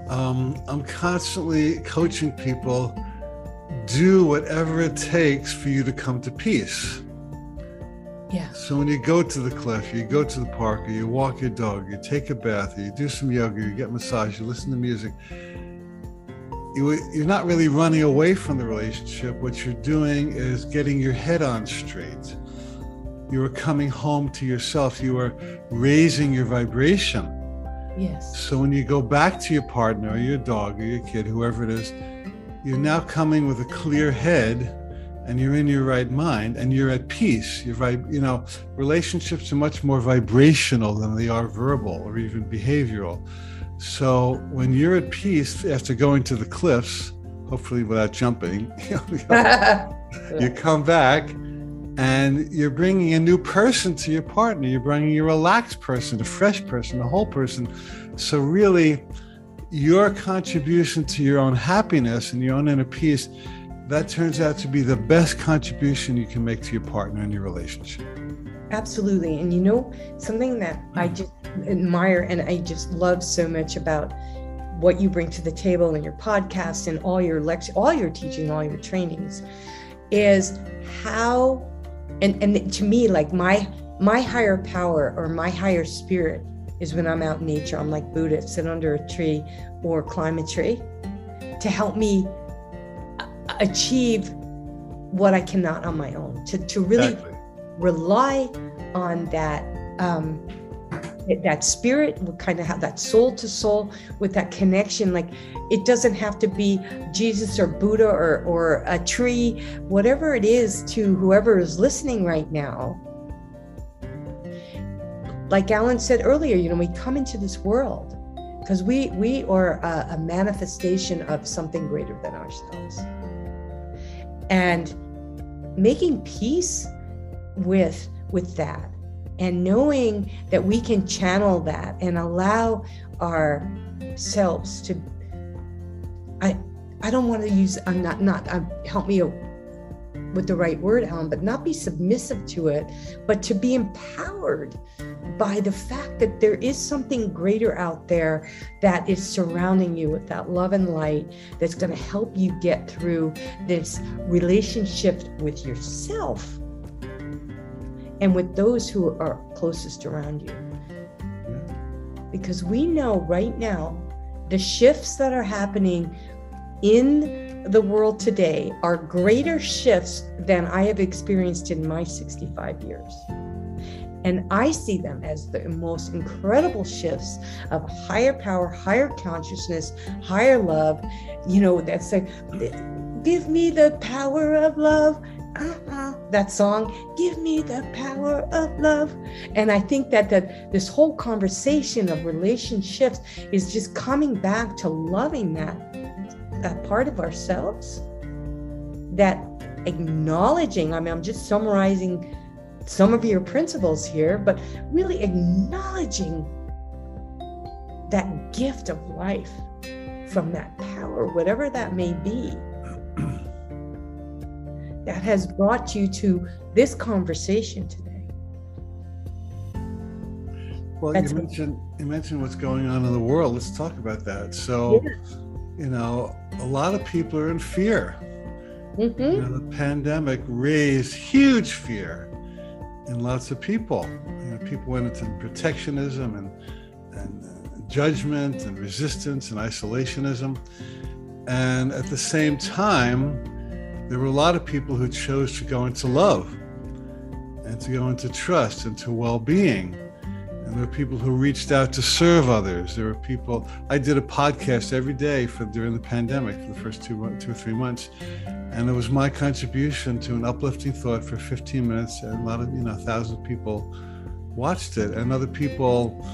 Um, I'm constantly coaching people, do whatever it takes for you to come to peace. Yeah. So when you go to the cliff, you go to the park, or you walk your dog, you take a bath, or you do some yoga, you get massage, you listen to music, you, you're not really running away from the relationship. What you're doing is getting your head on straight. You are coming home to yourself. You are raising your vibration. Yes. So when you go back to your partner or your dog or your kid, whoever it is, you're now coming with a clear head and you're in your right mind and you're at peace. You're vib- you know, relationships are much more vibrational than they are verbal or even behavioral. So when you're at peace after going to the cliffs, hopefully without jumping, you come back and you're bringing a new person to your partner. You're bringing a relaxed person, a fresh person, a whole person. So really, your contribution to your own happiness and your own inner peace, that turns out to be the best contribution you can make to your partner in your relationship. Absolutely. And you know, something that I just admire and I just love so much about what you bring to the table in your podcast and all your lectures, all your teaching, all your trainings, is how And and to me, like my my higher power or my higher spirit is when I'm out in nature. I'm like Buddha, sit under a tree or climb a tree to help me achieve what I cannot on my own. To to really exactly. rely on that um, that spirit, kind of have that soul to soul with that connection. Like it doesn't have to be Jesus or Buddha or, or a tree, whatever it is to whoever is listening right now. Like Alan said earlier, you know, we come into this world because we, we are a, a manifestation of something greater than ourselves. And making peace with, with that, and knowing that we can channel that and allow ourselves to, I I don't want to use, I'm not, not I'm, help me with the right word, Alan, but not be submissive to it, but to be empowered by the fact that there is something greater out there that is surrounding you with that love and light that's going to help you get through this relationship with yourself and with those who are closest around you. Because we know right now, the shifts that are happening in the world today are greater shifts than I have experienced in my sixty-five years. And I see them as the most incredible shifts of higher power, higher consciousness, higher love. You know, that's like, give me the power of love. Uh-uh. That song, give me the power of love. And I think that that this whole conversation of relationships is just coming back to loving that, that part of ourselves, that acknowledging, I mean, I'm just summarizing some of your principles here, but really acknowledging that gift of life from that power, whatever that may be, that has brought you to this conversation today. Well, you mentioned, you mentioned what's going on in the world. Let's talk about that. So, yeah. you know, a lot of people are in fear. Mm-hmm. You know, the pandemic raised huge fear in lots of people. You know, people went into protectionism and, and uh, judgment and resistance and isolationism. And at the same time, there were a lot of people who chose to go into love and to go into trust and to well-being. And And there are people who reached out to serve others. There are people, I did a podcast every day for during the pandemic for the first two, two or three months. And it was my contribution to an uplifting thought for fifteen minutes. And a lot of, you know, thousands of people watched it. And other people,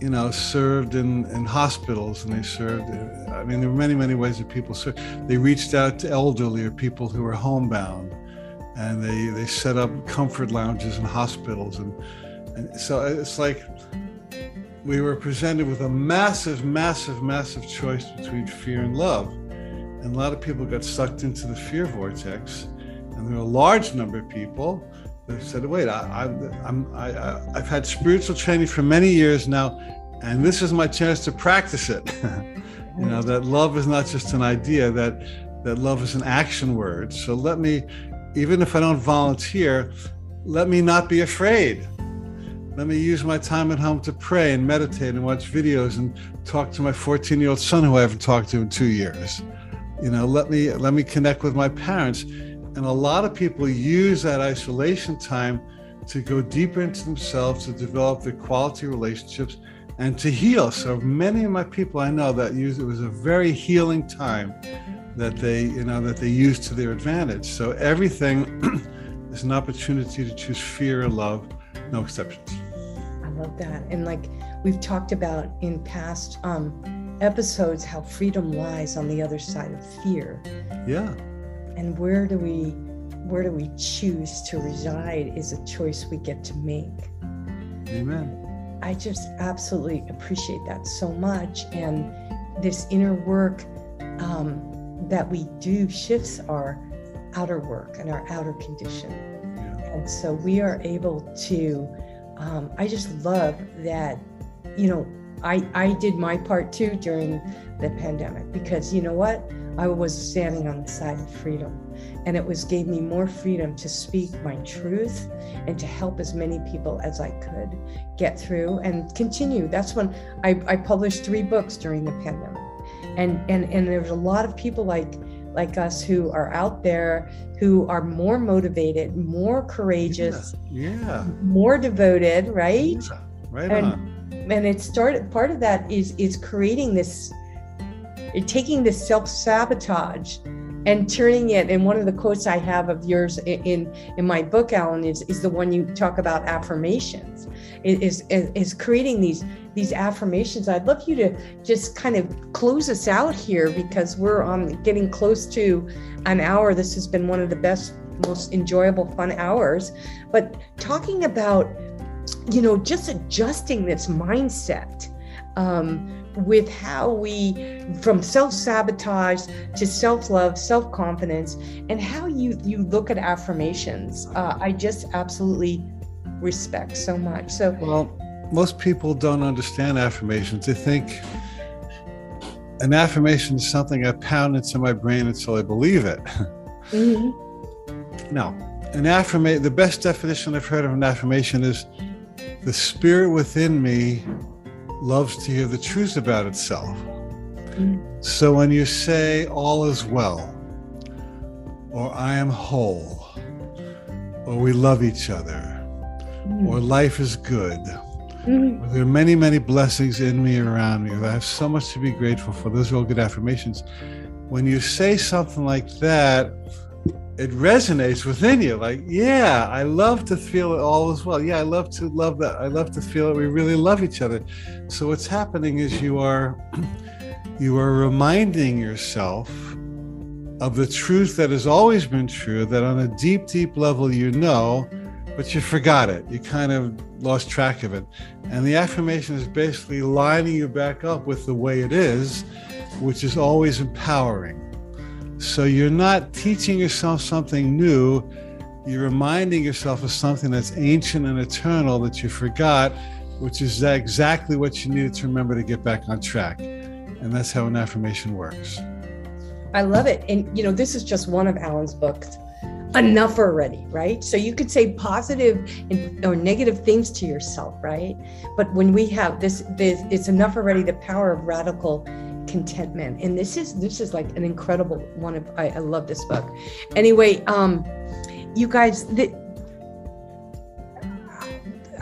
you know, served in, in hospitals, and they served, I mean, there were many, many ways that people served. They reached out to elderly or people who were homebound. And they, they set up comfort lounges in hospitals. And, and so it's like we were presented with a massive, massive, massive choice between fear and love. And a lot of people got sucked into the fear vortex. And there were a large number of people that said, wait, I, I, I'm, I, I, I've had spiritual training for many years now, and this is my chance to practice it. You know, that love is not just an idea, that, that love is an action word. So let me, even if I don't volunteer, let me not be afraid. Let me use my time at home to pray and meditate and watch videos and talk to my fourteen-year-old son who I haven't talked to in two years. You know, let me let me connect with my parents. And a lot of people use that isolation time to go deeper into themselves, to develop their quality relationships and to heal. So many of my people I know that use it was a very healing time that they, you know, that they use to their advantage. So everything is an opportunity to choose fear and love, no exceptions. I love that. And like we've talked about in past um, episodes, how freedom lies on the other side of fear. Yeah. And where do we, where do we choose to reside is a choice we get to make. Amen. I just absolutely appreciate that so much. And this inner work, um, that we do shifts our outer work and our outer condition. And so we are able to, um, I just love that, you know, I, I did my part too during the pandemic, because you know what? I was standing on the side of freedom, and it was gave me more freedom to speak my truth and to help as many people as I could get through and continue. That's when I, I published three books during the pandemic. And, and and there's a lot of people like like us who are out there who are more motivated, more courageous, yeah, yeah. more devoted, right? Yeah, right and, on. And it started. Part of that is is creating this, taking this self-sabotage, and turning it. And one of the quotes I have of yours in in my book, Alan, is is the one you talk about affirmations. It is is creating these. These affirmations. I'd love you to just kind of close us out here, because we're um, getting close to an hour. This has been one of the best, most enjoyable, fun hours. But talking about, you know, just adjusting this mindset um, with how we, from self-sabotage to self-love, self-confidence, and how you, you look at affirmations. Uh, I just absolutely respect so much. So, well, most people don't understand affirmations. They think an affirmation is something I pound into my brain until I believe it. Mm-hmm. No, an affirmation, the best definition I've heard of an affirmation is the spirit within me loves to hear the truth about itself. Mm-hmm. So when you say all is well, or I am whole, or we love each other, mm-hmm. or life is good, mm-hmm. there are many, many blessings in me, around me. I have so much to be grateful for. Those are all good affirmations. When you say something like that, it resonates within you. Like, yeah, I love to feel it all as well. Yeah, I love to love that. I love to feel that we really love each other. So what's happening is you are, you are reminding yourself of the truth that has always been true, that on a deep, deep level, you know, but you forgot it. You kind of lost track of it. And the affirmation is basically lining you back up with the way it is, which is always empowering. So you're not teaching yourself something new. You're reminding yourself of something that's ancient and eternal that you forgot, which is exactly what you needed to remember to get back on track. And that's how an affirmation works. I love it. And you know, this is just one of Alan's books. Enough already, right? So you could say positive and, or negative things to yourself, right? But when we have this, this, it's enough already, the power of radical contentment. And this is this is like an incredible one. Of, I, I love this book. Anyway, um, you guys, the,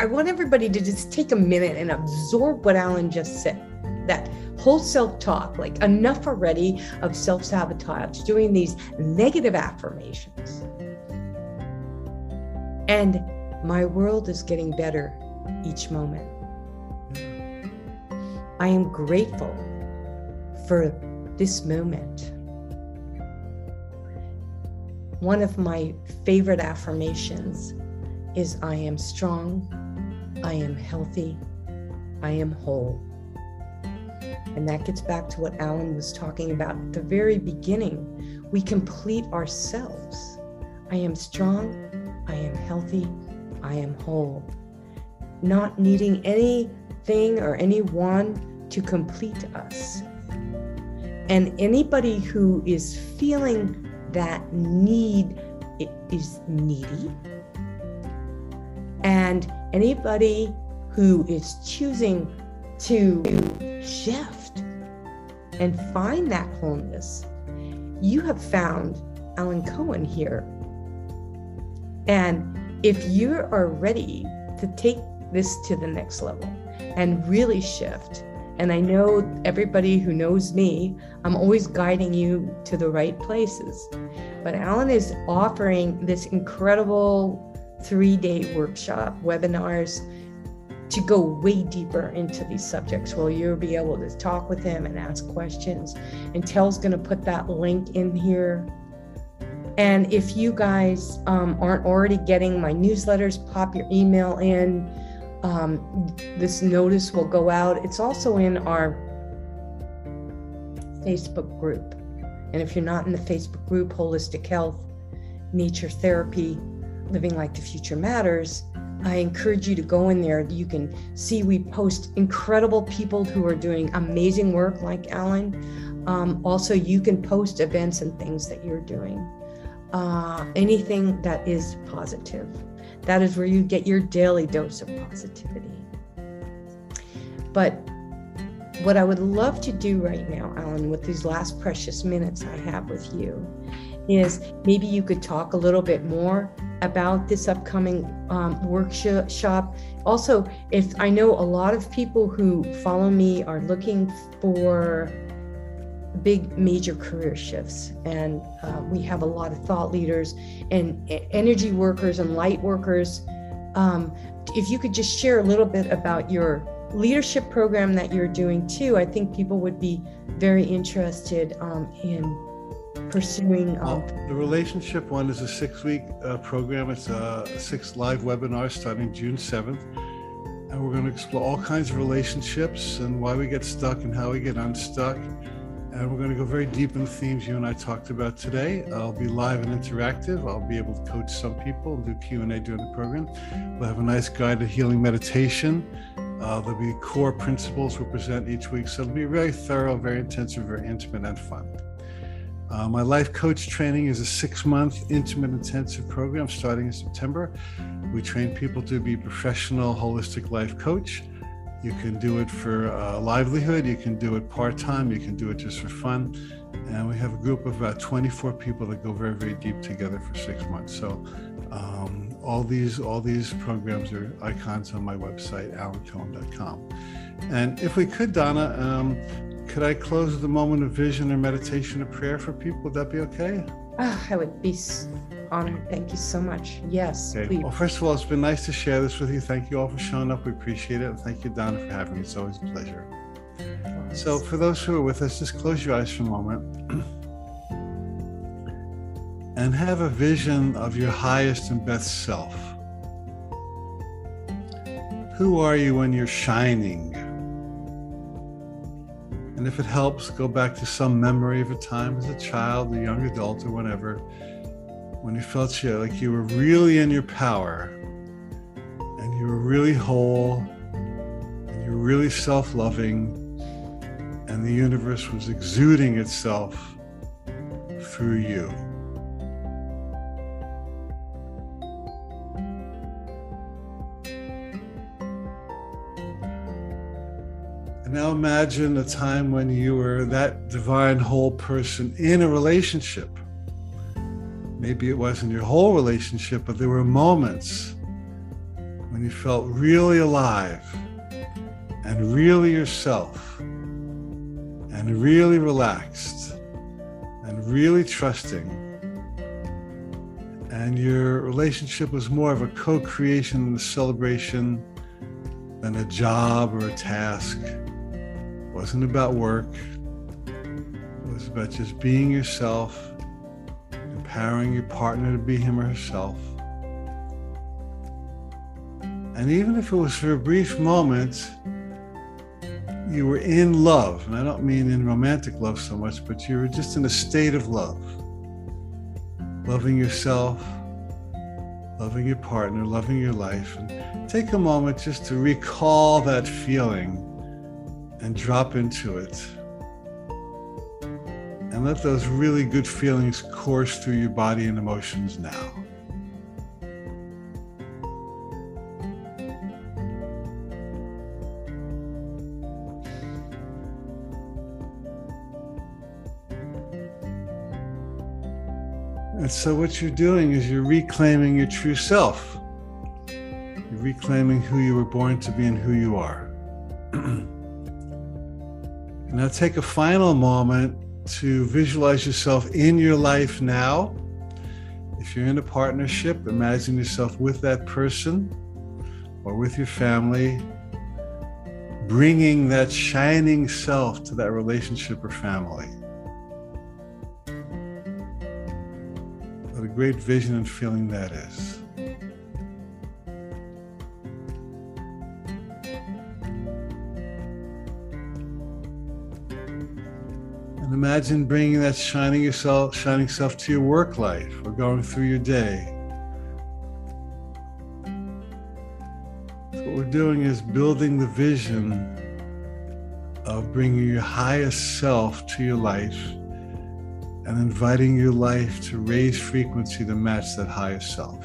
I want everybody to just take a minute and absorb what Alan just said. That whole self-talk, like enough already of self-sabotage, doing these negative affirmations. And my world is getting better each moment. I am grateful for this moment. One of my favorite affirmations is I am strong, I am healthy, I am whole. And that gets back to what Alan was talking about at the very beginning. We complete ourselves. I am strong, I am healthy, I am whole. Not needing anything or anyone to complete us. And anybody who is feeling that need is needy. And anybody who is choosing to shift and find that wholeness, you have found Alan Cohen here. And if you are ready to take this to the next level and really shift, and I know everybody who knows me, I'm always guiding you to the right places. But Alan is offering this incredible three-day workshop, webinars, to go way deeper into these subjects where you'll be able to talk with him and ask questions. And Tel's going to put that link in here. And if you guys um, aren't already getting my newsletters, pop your email in. Um, this notice will go out. It's also in our Facebook group. And if you're not in the Facebook group, Holistic Health, Nature Therapy, Living Like the Future Matters, I encourage you to go in there. You can see we post incredible people who are doing amazing work like Alan. Um, also, you can post events and things that you're doing. Uh, anything that is positive. That is where you get your daily dose of positivity. But what I would love to do right now, Alan, with these last precious minutes I have with you, is maybe you could talk a little bit more about this upcoming um, workshop. Also, if I know a lot of people who follow me are looking for big major career shifts, and uh, we have a lot of thought leaders and energy workers and light workers. Um, if you could just share a little bit about your leadership program that you're doing too, I think people would be very interested um, in pursuing. Um, well, the relationship one is a six-week uh, program. It's a six live webinar starting June seventh, and we're going to explore all kinds of relationships and why we get stuck and how we get unstuck. And we're going to go very deep in the themes you and I talked about today. I'll be live and interactive. I'll be able to coach some people and do Q and A during the program. We'll have a nice guided healing meditation. Uh, there'll be core principles we'll present each week. So it'll be very thorough, very intensive, very intimate, and fun. Uh, my life coach training is a six-month intimate intensive program starting in September. We train people to be professional holistic life coach. You can do it for a livelihood, you can do it part-time, you can do it just for fun. And we have a group of about twenty-four people that go very, very deep together for six months. So um, all these all these programs are icons on my website, alan cohen dot com. And if we could, Donna, um, could I close with a moment of vision or meditation or prayer for people? Would that be okay? Oh, I would be honored. Thank you so much. Yes, okay. Please. Well, first of all, it's been nice to share this with you. Thank you all for showing up. We appreciate it. And thank you, Donna, for having me. It's always a pleasure. Nice. So for those who are with us, just close your eyes for a moment and have a vision of your highest and best self. Who are you when you're shining? And if it helps, go back to some memory of a time as a child, a young adult, or whatever, when you felt you, like you were really in your power, and you were really whole, and you were really self-loving, and the universe was exuding itself through you. Now imagine a time when you were that divine whole person in a relationship. Maybe it wasn't your whole relationship, but there were moments when when you felt really alive and really yourself and really relaxed and really trusting. And your relationship was more of a co-creation and a celebration than a job or a task. It wasn't about work. It was about just being yourself, empowering your partner to be him or herself. And even if it was for a brief moment, you were in love. And I don't mean in romantic love so much, but you were just in a state of love. Loving yourself, loving your partner, loving your life. And take a moment just to recall that feeling and drop into it. And let those really good feelings course through your body and emotions now. And so what you're doing is you're reclaiming your true self. You're reclaiming who you were born to be and who you are. Now take a final moment to visualize yourself in your life now. If you're in a partnership, imagine yourself with that person or with your family, bringing that shining self to that relationship or family. What a great vision and feeling that is. And imagine bringing that shining yourself, shining self to your work life or going through your day. So what we're doing is building the vision of bringing your highest self to your life, and inviting your life to raise frequency to match that higher self.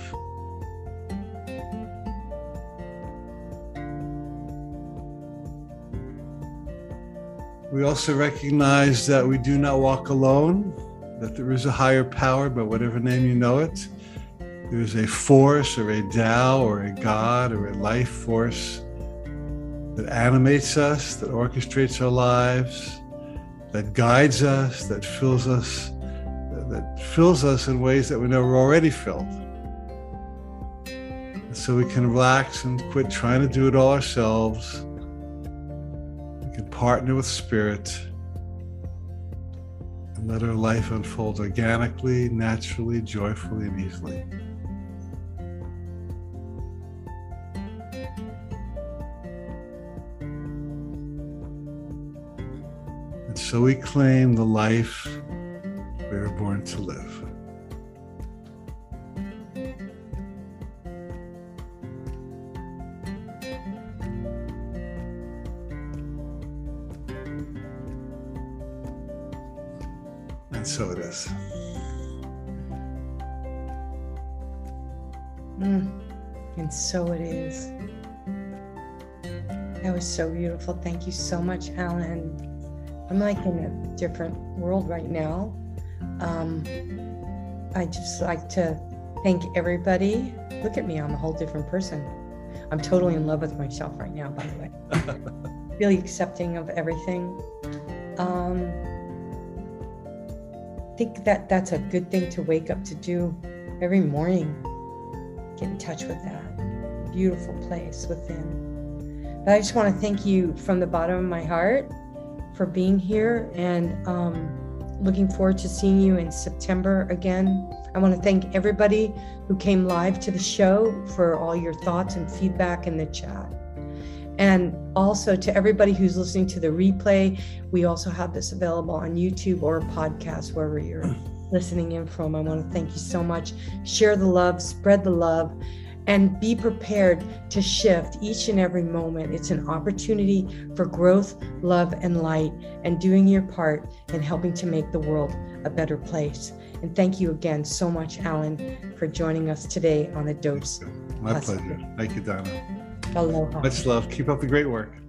We also recognize that we do not walk alone, that there is a higher power, by whatever name you know it. There is a force or a Tao or a God or a life force that animates us, that orchestrates our lives, that guides us, that fills us, that fills us in ways that we know we're already filled. And so we can relax and quit trying to do it all ourselves. We can partner with spirit and let our life unfold organically, naturally, joyfully, and easily. So we claim the life we were born to live. And so it is. Mm. And so it is. That was so beautiful. Thank you so much, Alan. I'm like in a different world right now. Um, I just like to thank everybody. Look at me, I'm a whole different person. I'm totally in love with myself right now, by the way. Really accepting of everything. Um, I think that that's a good thing to wake up to do every morning. Get in touch with that beautiful place within. But I just want to thank you from the bottom of my heart for being here, and um, looking forward to seeing you in September again. I want to thank everybody who came live to the show for all your thoughts and feedback in the chat. And also to everybody who's listening to the replay, we also have this available on YouTube or a podcast, wherever you're listening in from. I want to thank you so much. Share the love, spread the love, and be prepared to shift each and every moment. It's an opportunity for growth, love, and light, and doing your part in helping to make the world a better place. And thank you again so much, Alan, for joining us today on The Dose. My pleasure. Thank you, Donna. Aloha. Much love. Keep up the great work.